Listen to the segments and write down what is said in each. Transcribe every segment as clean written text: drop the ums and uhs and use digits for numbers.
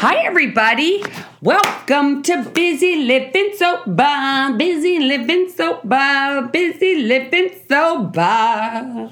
Hi, everybody. Welcome to Busy Living Soap. Busy Living Soap. Busy Living Soap. Oh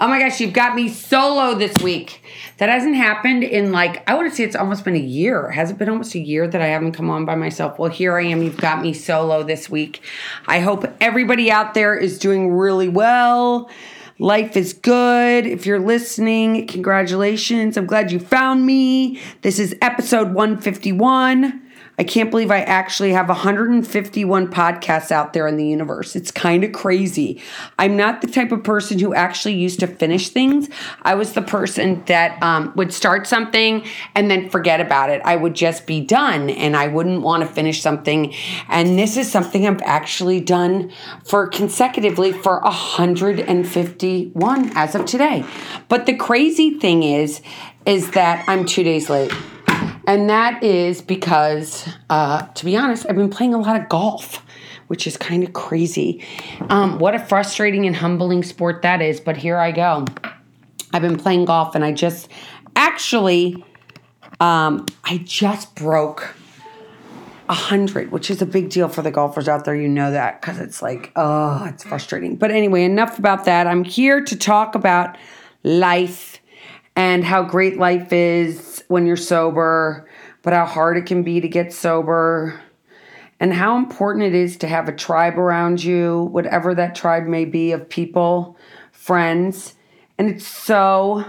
my gosh, you've got me solo this week. That hasn't happened in I want to say it's almost been a year. Has it been almost a year that I haven't come on by myself? Well, here I am. You've got me solo this week. I hope everybody out there is doing really well. Life is good. If you're listening, congratulations. I'm glad you found me. This is episode 151. I can't believe I actually have 151 podcasts out there in the universe. It's kind of crazy. I'm not the type of person who actually used to finish things. I was the person that would start something and then forget about it. I would just be done and I wouldn't want to finish something. And this is something I've actually done for consecutively for 151 as of today. But the crazy thing is that I'm 2 days late. And that is because, to be honest, I've been playing a lot of golf, which is kind of crazy. What a frustrating and humbling sport that is. But here I go. I've been playing golf, and I just I just broke 100, which is a big deal for the golfers out there. You know that because it's it's frustrating. But anyway, enough about that. I'm here to talk about life and how great life is when you're sober, but how hard it can be to get sober, and how important it is to have a tribe around you, whatever that tribe may be, of people, friends. And it's so,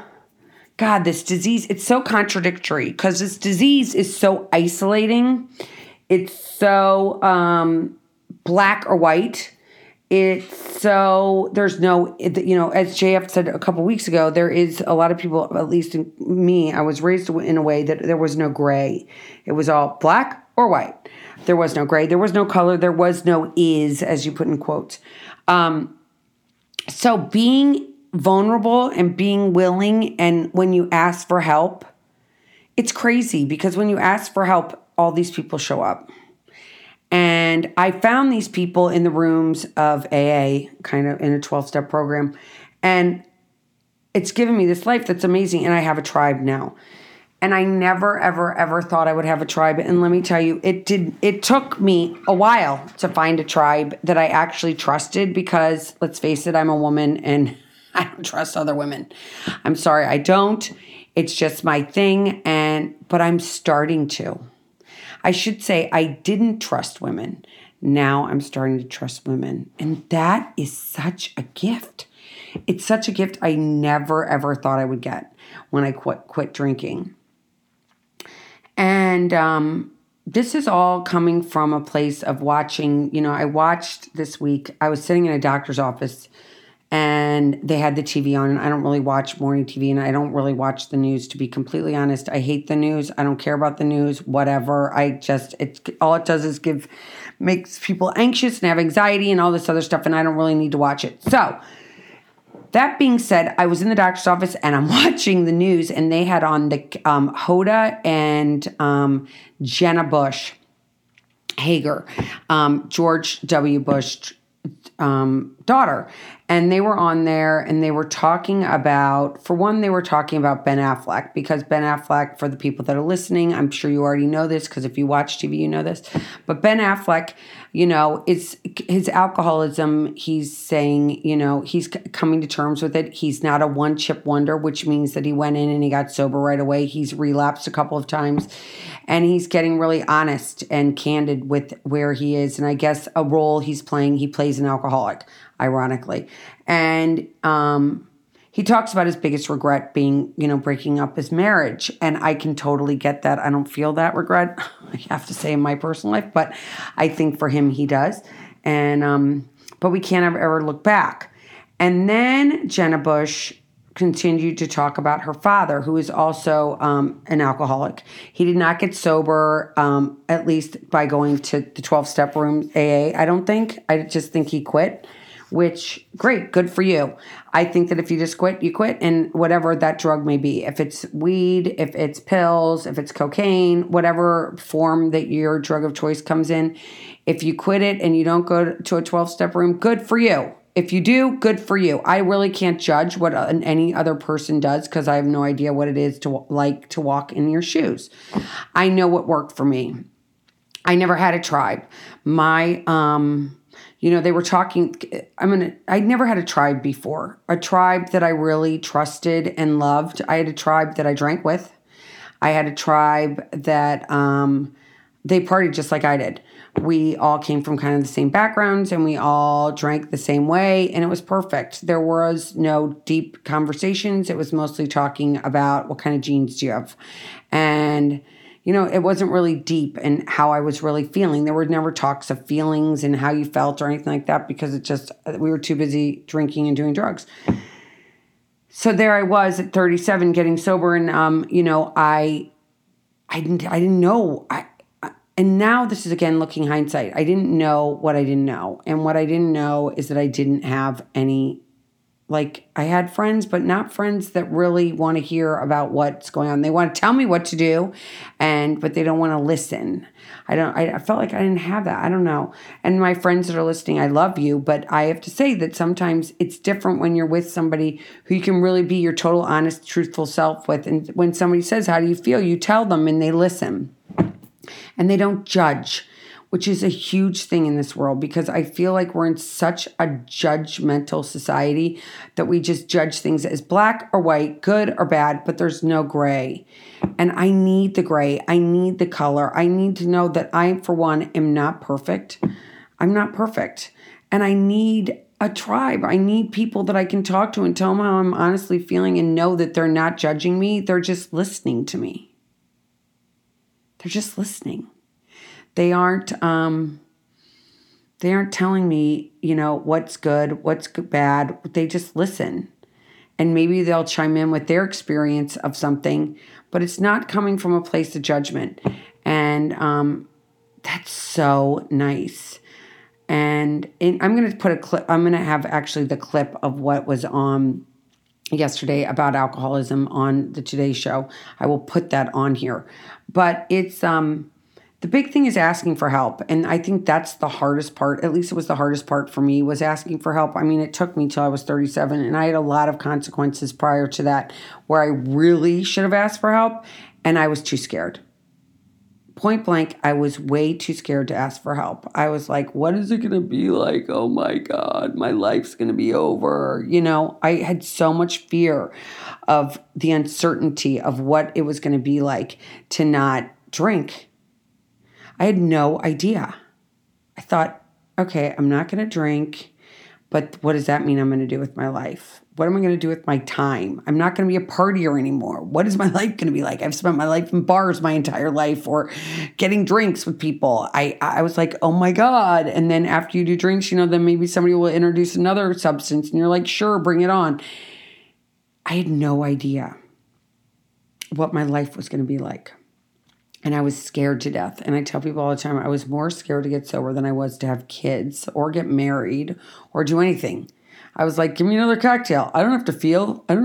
God, this disease, it's so contradictory because this disease is so isolating. It's so black or white. It's so, there's no, as JF said a couple weeks ago, there is a lot of people, at least me, I was raised in a way that there was no gray. It was all black or white. There was no gray. There was no color. There was no is, as you put in quotes. So being vulnerable and being willing, and when you ask for help, it's crazy because when you ask for help, all these people show up. And I found these people in the rooms of AA, kind of in a 12-step program. And it's given me this life that's amazing. And I have a tribe now. And I never, ever, ever thought I would have a tribe. And let me tell you, it took me a while to find a tribe that I actually trusted because, let's face it, I'm a woman and I don't trust other women. I'm sorry, I don't. It's just my thing. But I'm starting to. I should say I didn't trust women. Now I'm starting to trust women. And that is such a gift. It's such a gift I never, ever thought I would get when I quit drinking. And this is all coming from a place of watching. I watched this week. I was sitting in a doctor's office and they had the TV on, and I don't really watch morning TV, and I don't really watch the news, to be completely honest. I hate the news. I don't care about the news, whatever. All it does is makes people anxious and have anxiety and all this other stuff, and I don't really need to watch it. So that being said, I was in the doctor's office, and I'm watching the news, and they had on the Hoda and Jenna Bush Hager, George W. Bush daughter. And they were on there and they were talking about, for one, they were talking about Ben Affleck, because Ben Affleck, for the people that are listening, I'm sure you already know this because if you watch TV, you know this, but Ben Affleck, it's his alcoholism. He's saying, he's coming to terms with it. He's not a one chip wonder, which means that he went in and he got sober right away. He's relapsed a couple of times and he's getting really honest and candid with where he is. And I guess a role he's playing, he plays an alcoholic, ironically. And he talks about his biggest regret being, breaking up his marriage. And I can totally get that. I don't feel that regret, I have to say, in my personal life. But I think for him, he does. And but we can't ever look back. And then Jenna Bush continued to talk about her father, who is also an alcoholic. He did not get sober, at least by going to the 12-step room AA, I don't think. I just think he quit. Which, great, good for you. I think that if you just quit, you quit, and whatever that drug may be. If it's weed, if it's pills, if it's cocaine, whatever form that your drug of choice comes in, if you quit it and you don't go to a 12-step room, good for you. If you do, good for you. I really can't judge what any other person does because I have no idea what it is to like to walk in your shoes. I know what worked for me. I never had a tribe. My, they were talking, I'd never had a tribe before. A tribe that I really trusted and loved. I had a tribe that I drank with. I had a tribe that, they partied just like I did. We all came from kind of the same backgrounds and we all drank the same way and it was perfect. There was no deep conversations. It was mostly talking about what kind of jeans do you have? And, it wasn't really deep and how I was really feeling. There were never talks of feelings and how you felt or anything like that because we were too busy drinking and doing drugs. So there I was at 37 getting sober and, I didn't know. And now this is, again, looking hindsight. I didn't know what I didn't know. And what I didn't know is that I didn't have any, I had friends, but not friends that really want to hear about what's going on. They want to tell me what to do, but they don't want to listen. I felt like I didn't have that. I don't know. And my friends that are listening, I love you, but I have to say that sometimes it's different when you're with somebody who you can really be your total, honest, truthful self with. And when somebody says, how do you feel? You tell them and they listen. And they don't judge, which is a huge thing in this world because I feel like we're in such a judgmental society that we just judge things as black or white, good or bad, but there's no gray. And I need the gray. I need the color. I need to know that I, for one, am not perfect. I'm not perfect. And I need a tribe. I need people that I can talk to and tell them how I'm honestly feeling and know that they're not judging me. They're just listening to me. They're just listening. They aren't telling me, what's good, what's bad. They just listen. And maybe they'll chime in with their experience of something, but it's not coming from a place of judgment. And that's so nice. And I'm going to put a clip. I'm going to have actually the clip of what was on yesterday about alcoholism on the Today Show. I will put that on here. But it's the big thing is asking for help. And I think that's the hardest part. At least it was the hardest part for me, was asking for help. I mean, it took me till I was 37 and I had a lot of consequences prior to that where I really should have asked for help and I was too scared. Point blank, I was way too scared to ask for help. I was like, what is it going to be like? Oh my God, my life's going to be over. I had so much fear of the uncertainty of what it was going to be like to not drink. I had no idea. I thought, okay, I'm not going to drink, but what does that mean I'm going to do with my life? What am I going to do with my time? I'm not going to be a partier anymore. What is my life going to be like? I've spent my life in bars my entire life or getting drinks with people. I was like, oh my God. And then after you do drinks, then maybe somebody will introduce another substance and you're like, sure, bring it on. I had no idea what my life was going to be like. And I was scared to death. And I tell people all the time, I was more scared to get sober than I was to have kids or get married or do anything. I was like, give me another cocktail. I don't have to feel. There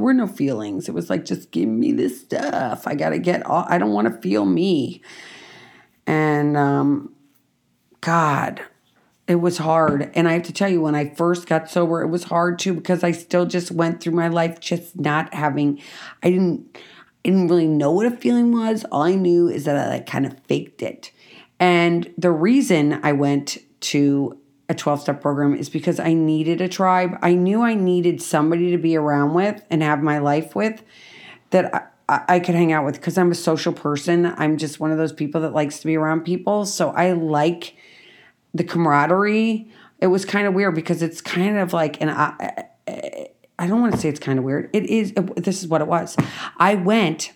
were no feelings. It was like, just give me this stuff. I don't want to feel me. And, God, it was hard. And I have to tell you, when I first got sober, it was hard too, because I still just went through my life just not having, I didn't really know what a feeling was. All I knew is that I kind of faked it. And the reason I went to a 12-step program is because I needed a tribe. I knew I needed somebody to be around with and have my life with that I could hang out with, because I'm a social person. I'm just one of those people that likes to be around people. So I like the camaraderie. It was kind of weird because it's kind of like I don't want to say it's kind of weird. It is. This is what it was. I went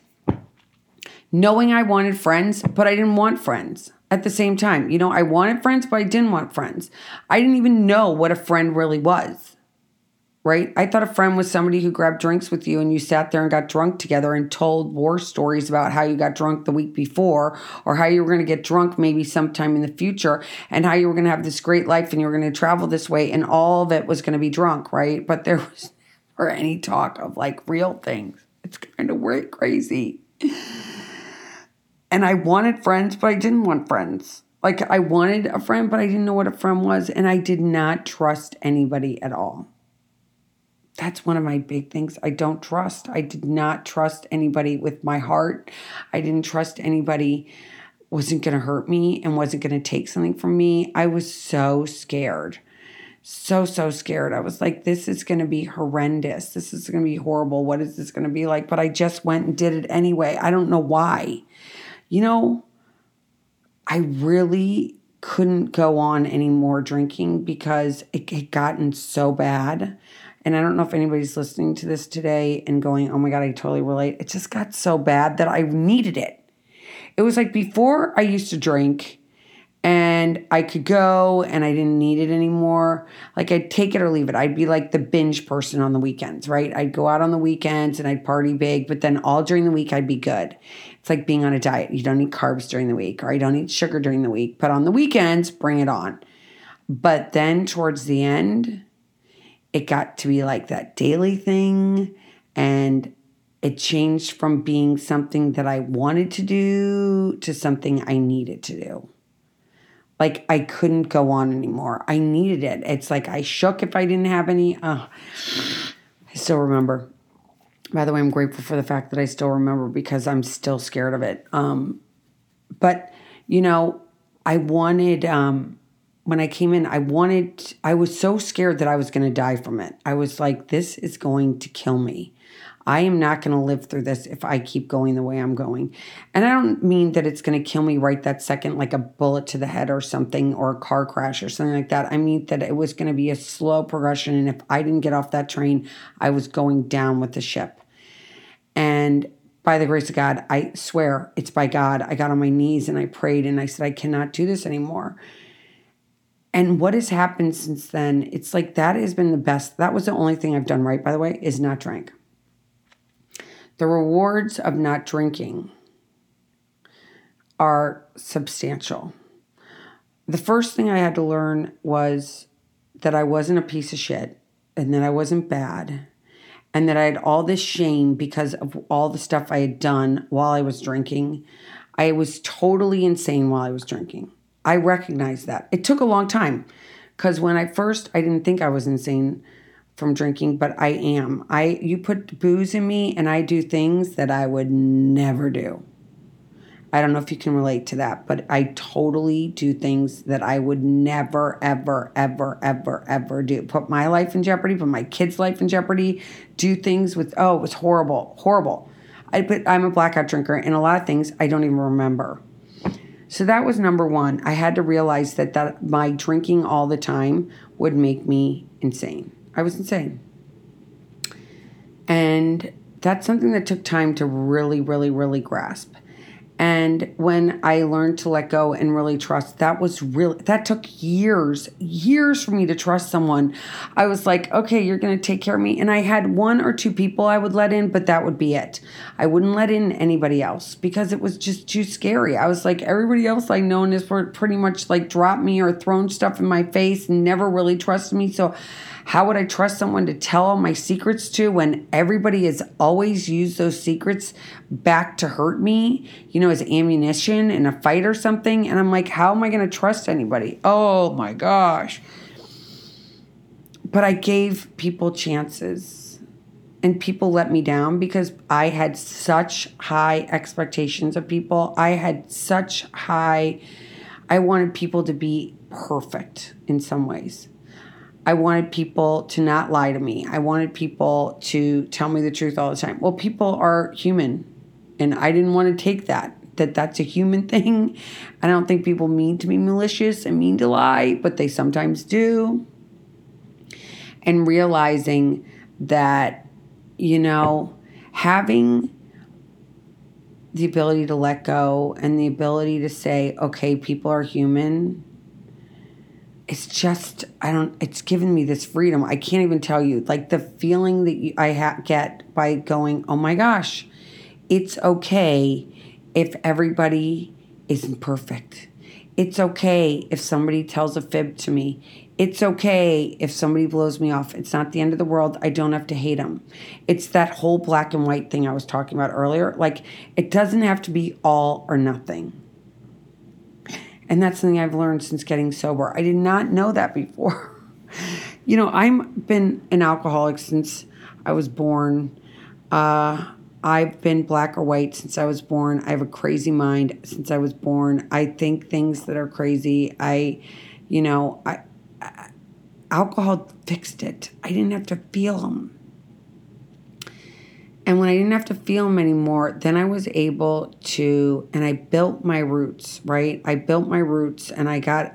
knowing I wanted friends, but I didn't want friends. At the same time, I wanted friends, but I didn't want friends. I didn't even know what a friend really was, right? I thought a friend was somebody who grabbed drinks with you and you sat there and got drunk together and told war stories about how you got drunk the week before or how you were going to get drunk maybe sometime in the future and how you were going to have this great life and you were going to travel this way and all of it was going to be drunk, right? But there was never any talk of real things. It's kind of weird, crazy. And I wanted friends, but I didn't want friends. Like, I wanted a friend, but I didn't know what a friend was, and I did not trust anybody at all. That's one of my big things. I don't trust. I did not trust anybody with my heart. I didn't trust anybody wasn't going to hurt me and wasn't going to take something from me. I was so scared. So scared. I was like, this is going to be horrendous. This is going to be horrible. What is this going to be like? But I just went and did it anyway. I don't know why. You know, I really couldn't go on any more drinking because it had gotten so bad. And I don't know if anybody's listening to this today and going, oh my God, I totally relate. It just got so bad that I needed it. It was like before I used to drink and I could go and I didn't need it anymore. Like I'd take it or leave it. I'd be like the binge person on the weekends, right? I'd go out on the weekends and I'd party big, but then all during the week I'd be good. It's like being on a diet. You don't eat carbs during the week, or you don't eat sugar during the week, but on the weekends, bring it on. But then towards the end, it got to be like that daily thing, and it changed from being something that I wanted to do to something I needed to do. Like I couldn't go on anymore. I needed it. It's like I shook if I didn't have any. Oh, I still remember. By the way, I'm grateful for the fact that I still remember because I'm still scared of it. But, you know, I wanted... When I came in, I was so scared that I was going to die from it. I was like, this is going to kill me. I am not going to live through this if I keep going the way I'm going. And I don't mean that it's going to kill me right that second, like a bullet to the head or something, or a car crash or something like that. I mean that it was going to be a slow progression. And if I didn't get off that train, I was going down with the ship. And by the grace of God, I swear it's by God. I got on my knees and I prayed and I said, I cannot do this anymore. And what has happened since then, it's like that has been the best. That was the only thing I've done right, by the way, is not drink. The rewards of not drinking are substantial. The first thing I had to learn was that I wasn't a piece of shit and that I wasn't bad and that I had all this shame because of all the stuff I had done while I was drinking. I was totally insane while I was drinking. I recognized that. It took a long time because when I didn't think I was insane from drinking, but I am. You put booze in me and I do things that I would never do. I don't know if you can relate to that, but I totally do things that I would never, ever, ever, ever, ever do. Put my life in jeopardy, put my kids' life in jeopardy, do things with, oh, it was horrible, horrible. I'm a blackout drinker and a lot of things I don't even remember. So that was number one. I had to realize that my drinking all the time would make me insane. I was insane. And that's something that took time to really, really, really grasp. And when I learned to let go and really trust, that took years for me to trust someone. I was like, okay, you're going to take care of me. And I had one or two people I would let in, but that would be it. I wouldn't let in anybody else because it was just too scary. I was like, everybody else I know in this world pretty much like dropped me or thrown stuff in my face and never really trusted me. So how would I trust someone to tell all my secrets to when everybody has always used those secrets back to hurt me, you know, as ammunition in a fight or something? And I'm like, how am I going to trust anybody? Oh my gosh. But I gave people chances and people let me down because I had such high expectations of people. I wanted people to be perfect in some ways. I wanted people to not lie to me. I wanted people to tell me the truth all the time. Well, people are human, and I didn't want to take that's a human thing. I don't think people mean to be malicious and mean to lie, but they sometimes do. And realizing that, you know, having the ability to let go and the ability to say, okay, people are human. It's just, it's given me this freedom. I can't even tell you. Like the feeling that I get by going, oh my gosh, it's okay if everybody isn't perfect. It's okay if somebody tells a fib to me. It's okay if somebody blows me off. It's not the end of the world. I don't have to hate them. It's that whole black and white thing I was talking about earlier. Like it doesn't have to be all or nothing. And that's something I've learned since getting sober. I did not know that before. You know, I've been an alcoholic since I was born. I've been black or white since I was born. I have a crazy mind since I was born. I think things that are crazy. Alcohol fixed it. I didn't have to feel them. And when I didn't have to feel them anymore, then I was able to, and I built my roots, right? I built my roots and I took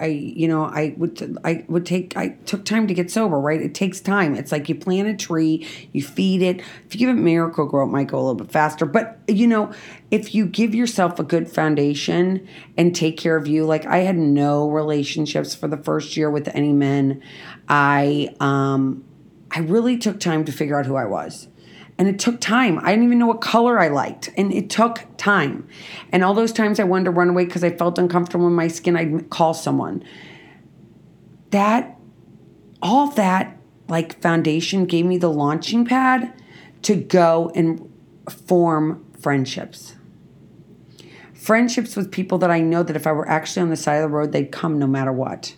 time to get sober, right? It takes time. It's like you plant a tree, you feed it. If you give it Miracle Grow, it might go a little bit faster. But, you know, if you give yourself a good foundation and take care of you, like I had no relationships for the first year with any men. I really took time to figure out who I was. And it took time. I didn't even know what color I liked. And it took time. And all those times I wanted to run away because I felt uncomfortable in my skin, I'd call someone. All that foundation gave me the launching pad to go and form friendships. Friendships with people that I know that if I were actually on the side of the road, they'd come no matter what.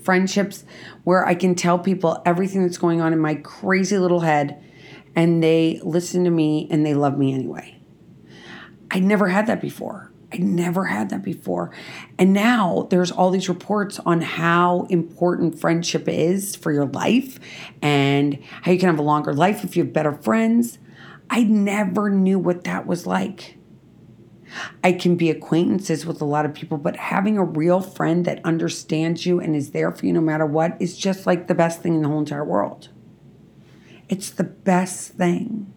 Friendships where I can tell people everything that's going on in my crazy little head, and they listen to me and they love me anyway. I never had that before. And now there's all these reports on how important friendship is for your life and how you can have a longer life if you have better friends. I never knew what that was like. I can be acquaintances with a lot of people, but having a real friend that understands you and is there for you no matter what is just like the best thing in the whole entire world. It's the best thing.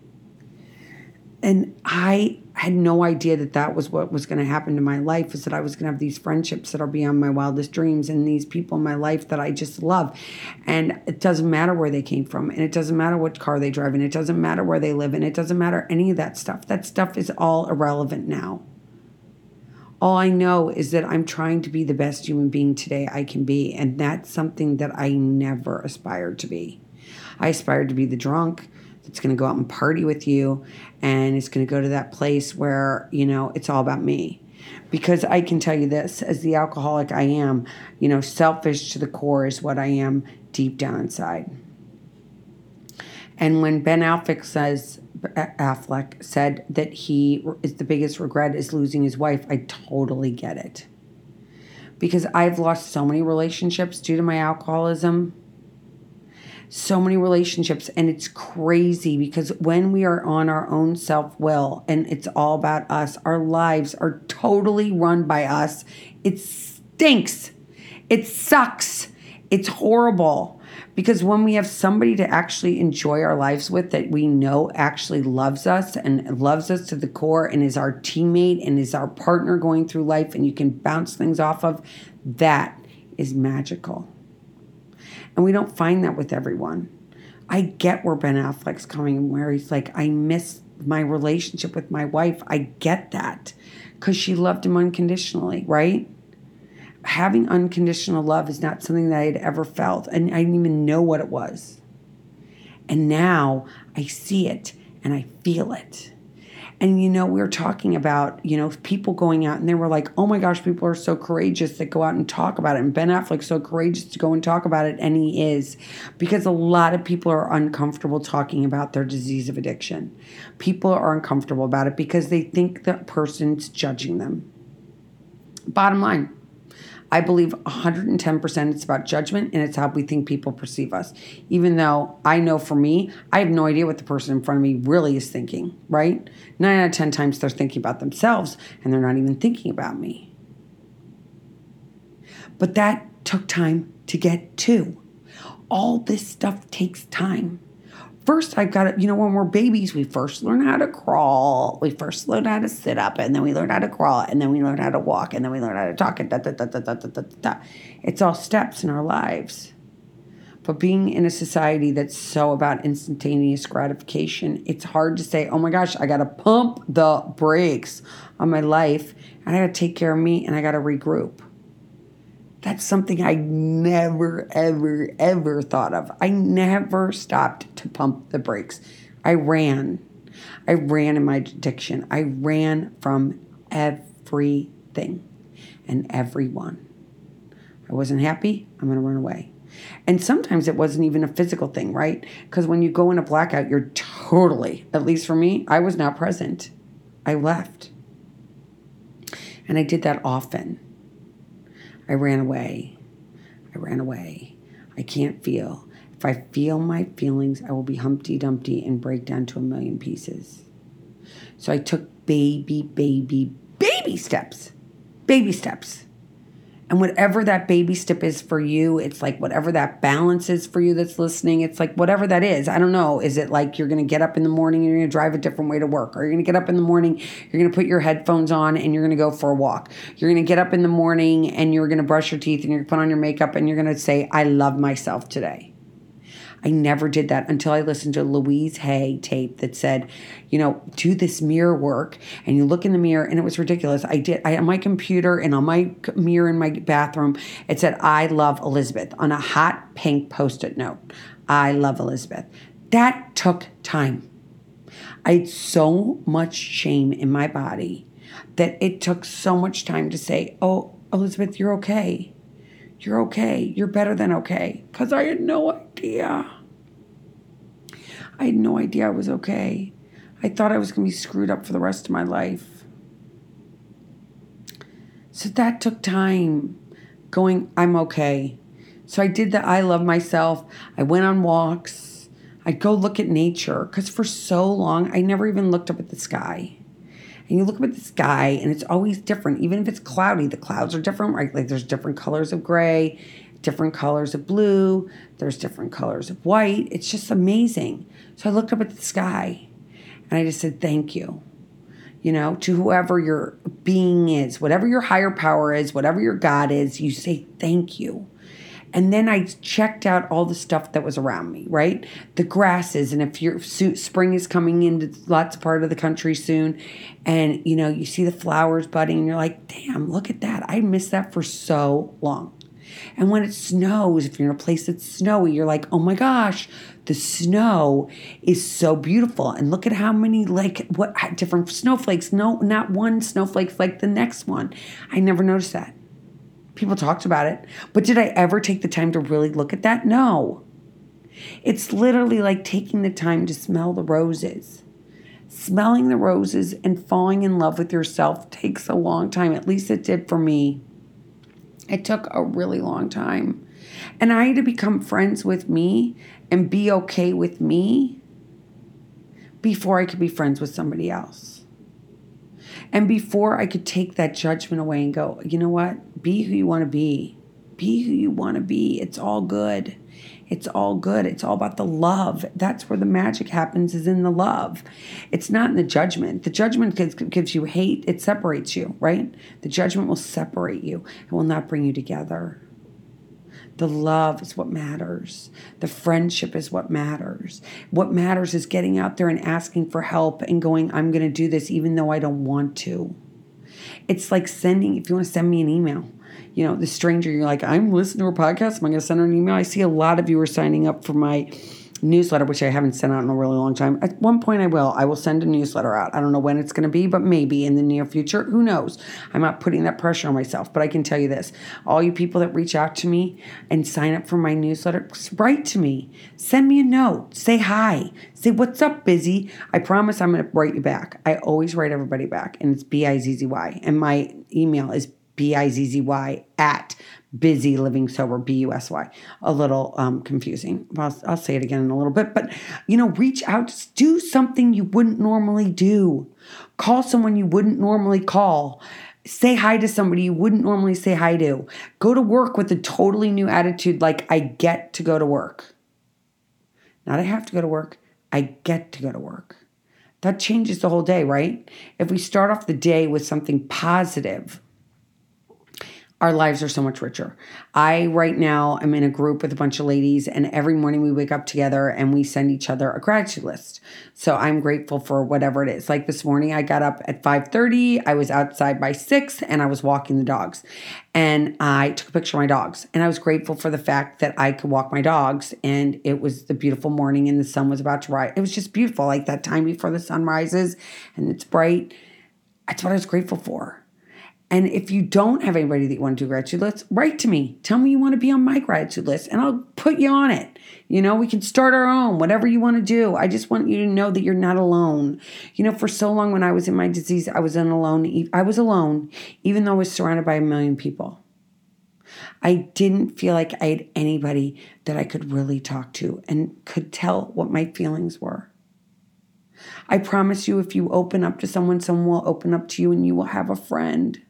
And I had no idea that was what was going to happen to my life, is that I was going to have these friendships that are beyond my wildest dreams and these people in my life that I just love. And it doesn't matter where they came from, and it doesn't matter what car they drive, and it doesn't matter where they live, and it doesn't matter any of that stuff. That stuff is all irrelevant now. All I know is that I'm trying to be the best human being today I can be, and that's something that I never aspired to be. I aspired to be the drunk that's going to go out and party with you, and it's going to go to that place where, you know, it's all about me. Because I can tell you this, as the alcoholic I am, you know, selfish to the core is what I am deep down inside. And when Ben Affleck said that the biggest regret is losing his wife, I totally get it. Because I've lost so many relationships due to my alcoholism. So many relationships, and it's crazy because when we are on our own self-will and it's all about us, our lives are totally run by us. It stinks. It sucks. It's horrible because when we have somebody to actually enjoy our lives with that we know actually loves us and loves us to the core and is our teammate and is our partner going through life and you can bounce things off of, that is magical. And we don't find that with everyone. I get where Ben Affleck's coming, where he's like, I miss my relationship with my wife. I get that because she loved him unconditionally, right? Having unconditional love is not something that I had ever felt, and I didn't even know what it was. And now I see it and I feel it. And, you know, we were talking about, you know, people going out and they were like, oh my gosh, people are so courageous that go out and talk about it. And Ben Affleck's so courageous to go and talk about it. And he is, because a lot of people are uncomfortable talking about their disease of addiction. People are uncomfortable about it because they think that person's judging them. Bottom line, I believe 110% it's about judgment and it's how we think people perceive us. Even though I know for me, I have no idea what the person in front of me really is thinking, right? 9 out of 10 times they're thinking about themselves and they're not even thinking about me. But that took time to get to. All this stuff takes time. First, I've got to, you know, when we're babies, we first learn how to crawl. We first learn how to sit up, and then we learn how to crawl, and then we learn how to walk, and then we learn how to talk, and da-da-da-da-da-da-da-da. It's all steps in our lives. But being in a society that's so about instantaneous gratification, it's hard to say, oh my gosh, I got to pump the brakes on my life, and I got to take care of me, and I got to regroup. That's something I never, ever, ever thought of. I never stopped to pump the brakes. I ran in my addiction. I ran from everything. and everyone. I wasn't happy. I'm going to run away. And sometimes it wasn't even a physical thing, right? Because when you go in a blackout, you're totally, at least for me, I was not present. I left. And I did that often. I ran away. I can't feel. If I feel my feelings, I will be Humpty Dumpty and break down to a million pieces. So I took baby steps. Baby steps. And whatever that baby step is for you, it's like whatever that balance is for you that's listening, it's like whatever that is. I don't know. Is it like you're going to get up in the morning and you're going to drive a different way to work? Or you're going to get up in the morning, you're going to put your headphones on and you're going to go for a walk. You're going to get up in the morning and you're going to brush your teeth and you're going to put on your makeup and you're going to say, I love myself today. I never did that until I listened to a Louise Hay tape that said, you know, do this mirror work. And you look in the mirror, and it was ridiculous. I had my computer and on my mirror in my bathroom, it said, I love Elizabeth on a hot pink Post-it note. I love Elizabeth. That took time. I had so much shame in my body that it took so much time to say, oh, Elizabeth, you're okay. You're okay. You're better than okay. Because I had no idea. I was okay. I thought I was going to be screwed up for the rest of my life. So that took time going, I'm okay. So I did the I love myself. I went on walks. I'd go look at nature. Because for so long, I never even looked up at the sky. And you look up at the sky, and it's always different. Even if it's cloudy, the clouds are different, right? Like there's different colors of gray, different colors of blue. There's different colors of white. It's just amazing. So I looked up at the sky, and I just said, thank you. You know, to whoever your being is, whatever your higher power is, whatever your God is, you say thank you. And then I checked out all the stuff that was around me, right? The grasses, and if your spring is coming into lots of part of the country soon, and, you know, you see the flowers budding, and you're like, damn, look at that. I missed that for so long. And when it snows, if you're in a place that's snowy, you're like, oh my gosh, the snow is so beautiful. And look at how many, like, what different snowflakes. No, not one snowflake's like the next one. I never noticed that. People talked about it, but did I ever take the time to really look at that? No. It's literally like taking the time to smell the roses. Smelling the roses and falling in love with yourself takes a long time. At least it did for me. It took a really long time. And I had to become friends with me and be okay with me before I could be friends with somebody else. And before I could take that judgment away and go, you know what? Be who you want to be. Be who you want to be. It's all good. It's all good. It's all about the love. That's where the magic happens, is in the love. It's not in the judgment. The judgment gives you hate. It separates you, right? The judgment will separate you. It will not bring you together. The love is what matters. The friendship is what matters. What matters is getting out there and asking for help and going, I'm going to do this even though I don't want to. It's like sending, if you want to send me an email, you know, the stranger, you're like, I'm listening to her podcast. Am I going to send her an email? I see a lot of you are signing up for my newsletter, which I haven't sent out in a really long time. At one point I will send a newsletter out. I don't know when it's going to be, but maybe in the near future, who knows? I'm not putting that pressure on myself, but I can tell you this. All you people that reach out to me and sign up for my newsletter, write to me, send me a note, say hi, say what's up, busy. I promise I'm going to write you back. I always write everybody back, and it's BIZZY. And my email is BIZZY@BusyLivingSober, BUSY. A little confusing. I'll say it again in a little bit. But, you know, reach out. Just do something you wouldn't normally do. Call someone you wouldn't normally call. Say hi to somebody you wouldn't normally say hi to. Go to work with a totally new attitude, like, I get to go to work. Not I have to go to work. I get to go to work. That changes the whole day, right? If we start off the day with something positive, our lives are so much richer. I, right now, am in a group with a bunch of ladies, and every morning we wake up together and we send each other a gratitude list. So I'm grateful for whatever it is. Like this morning, I got up at 5:30. I was outside by 6, and I was walking the dogs. And I took a picture of my dogs. And I was grateful for the fact that I could walk my dogs, and it was the beautiful morning, and the sun was about to rise. It was just beautiful, like that time before the sun rises, and it's bright. That's what I was grateful for. And if you don't have anybody that you want to do gratitude lists, write to me. Tell me you want to be on my gratitude list and I'll put you on it. You know, we can start our own, whatever you want to do. I just want you to know that you're not alone. You know, for so long when I was in my disease, I was alone, even though I was surrounded by a million people. I didn't feel like I had anybody that I could really talk to and could tell what my feelings were. I promise you, if you open up to someone, someone will open up to you and you will have a friend.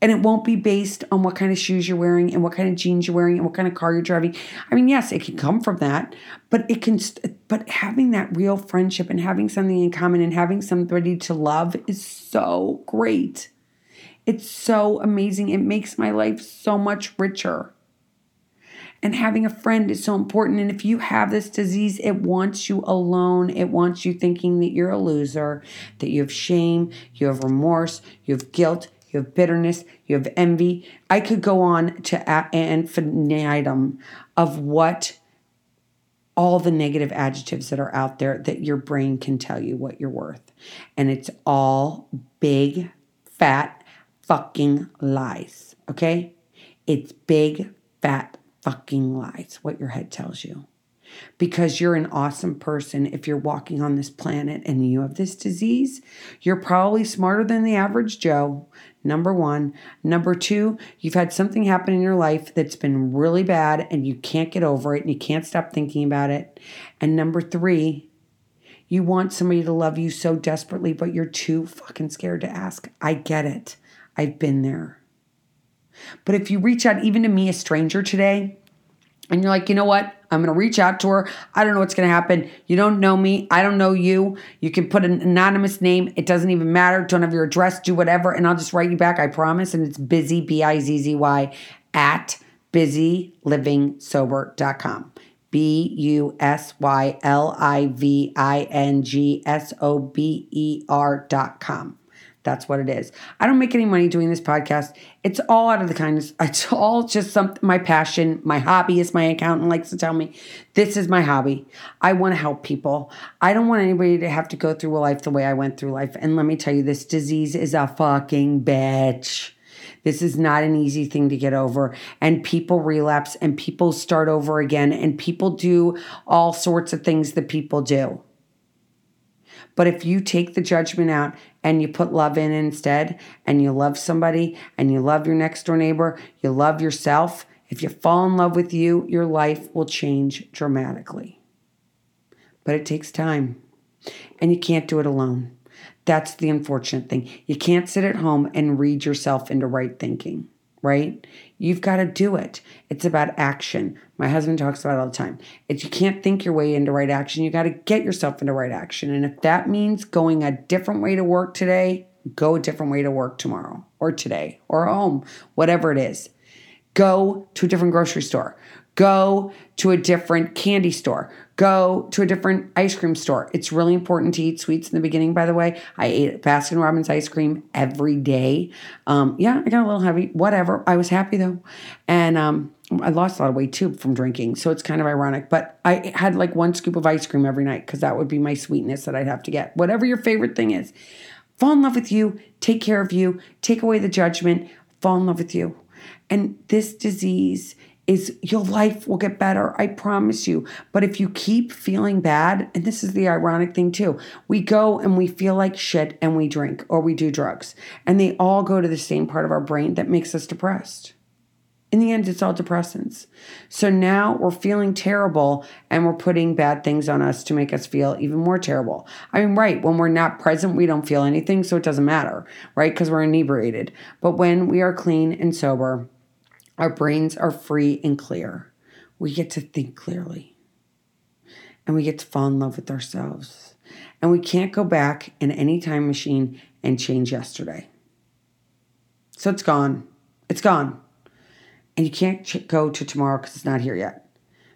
And it won't be based on what kind of shoes you're wearing and what kind of jeans you're wearing and what kind of car you're driving. I mean, yes, it can come from that, but having that real friendship and having something in common and having somebody to love is so great. It's so amazing. It makes my life so much richer. And having a friend is so important. And if you have this disease, it wants you alone. It wants you thinking that you're a loser, that you have shame, you have remorse, you have guilt, you have bitterness, you have envy. I could go on to ad infinitum of what all the negative adjectives that are out there that your brain can tell you what you're worth. And it's all big, fat, fucking lies, okay? It's big, fat fucking lies, what your head tells you. Because you're an awesome person. If you're walking on this planet and you have this disease, you're probably smarter than the average Joe, number one. Number two, you've had something happen in your life that's been really bad and you can't get over it and you can't stop thinking about it. And number three, you want somebody to love you so desperately, but you're too fucking scared to ask. I get it. I've been there. But if you reach out even to me, a stranger today, and you're like, you know what? I'm going to reach out to her. I don't know what's going to happen. You don't know me. I don't know you. You can put an anonymous name. It doesn't even matter. Don't have your address. Do whatever. And I'll just write you back. I promise. And it's busy, B-I-Z-Z-Y, at busylivingsober.com. busylivingsober.com. That's what it is. I don't make any money doing this podcast. It's all out of the kindness. It's all just something, my passion, my hobby, as my accountant likes to tell me. This is my hobby. I want to help people. I don't want anybody to have to go through life the way I went through life. And let me tell you, this disease is a fucking bitch. This is not an easy thing to get over. And people relapse and people start over again. And people do all sorts of things that people do. But if you take the judgment out and you put love in instead, and you love somebody, and you love your next door neighbor, you love yourself, if you fall in love with you, your life will change dramatically. But it takes time. And you can't do it alone. That's the unfortunate thing. You can't sit at home and read yourself into right thinking, right? You've got to do it. It's about action. My husband talks about it all the time. If you can't think your way into right action, you got to get yourself into right action. And if that means going a different way to work today, go a different way to work tomorrow or today or home, whatever it is. Go to a different grocery store. Go to a different candy store. Go to a different ice cream store. It's really important to eat sweets in the beginning, by the way. I ate Baskin-Robbins ice cream every day. I got a little heavy, whatever. I was happy though. And I lost a lot of weight too from drinking. So it's kind of ironic, but I had like one scoop of ice cream every night because that would be my sweetness that I'd have to get. Whatever your favorite thing is. Fall in love with you. Take care of you. Take away the judgment. Fall in love with you. And this disease is your life will get better. I promise you. But if you keep feeling bad, and this is the ironic thing too, we go and we feel like shit and we drink or we do drugs. And they all go to the same part of our brain that makes us depressed. In the end, it's all depressants. So now we're feeling terrible and we're putting bad things on us to make us feel even more terrible. I mean, right, when we're not present, we don't feel anything, so it doesn't matter, right? Because we're inebriated. But when we are clean and sober, our brains are free and clear. We get to think clearly. And we get to fall in love with ourselves. And we can't go back in any time machine and change yesterday. So it's gone. It's gone. And you can't go to tomorrow because it's not here yet.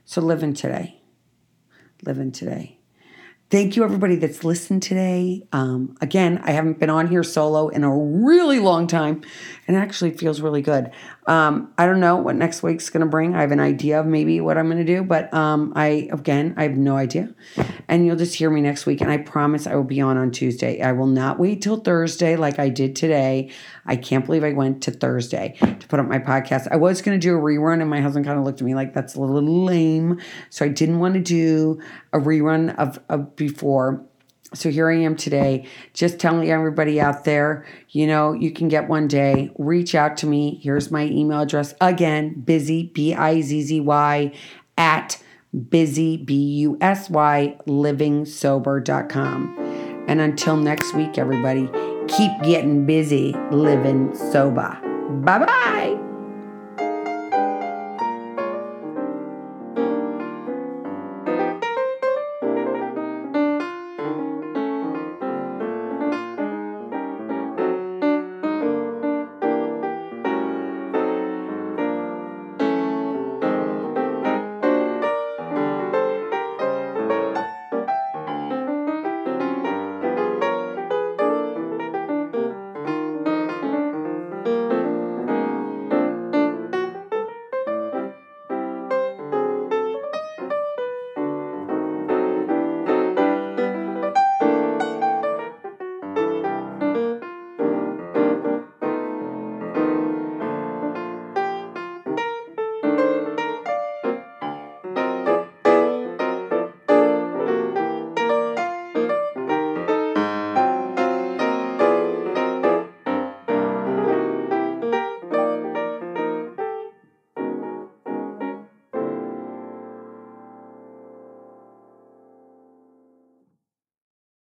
So live in today. Live in today. Thank you, everybody that's listened today. Again, I haven't been on here solo in a really long time, and it actually feels really good. I don't know what next week's going to bring. I have an idea of maybe what I'm going to do, but I have no idea. And you'll just hear me next week, and I promise I will be on Tuesday. I will not wait till Thursday like I did today. I can't believe I went to Thursday to put up my podcast. I was going to do a rerun, and my husband kind of looked at me like, that's a little lame, so I didn't want to do a rerun of before. So here I am today, just telling everybody out there, you know, you can get one day, reach out to me. Here's my email address again, busy, B-I-Z-Z-Y, at busy, B-U-S-Y, livingsober.com. And until next week, everybody, keep getting busy living sober. Bye-bye.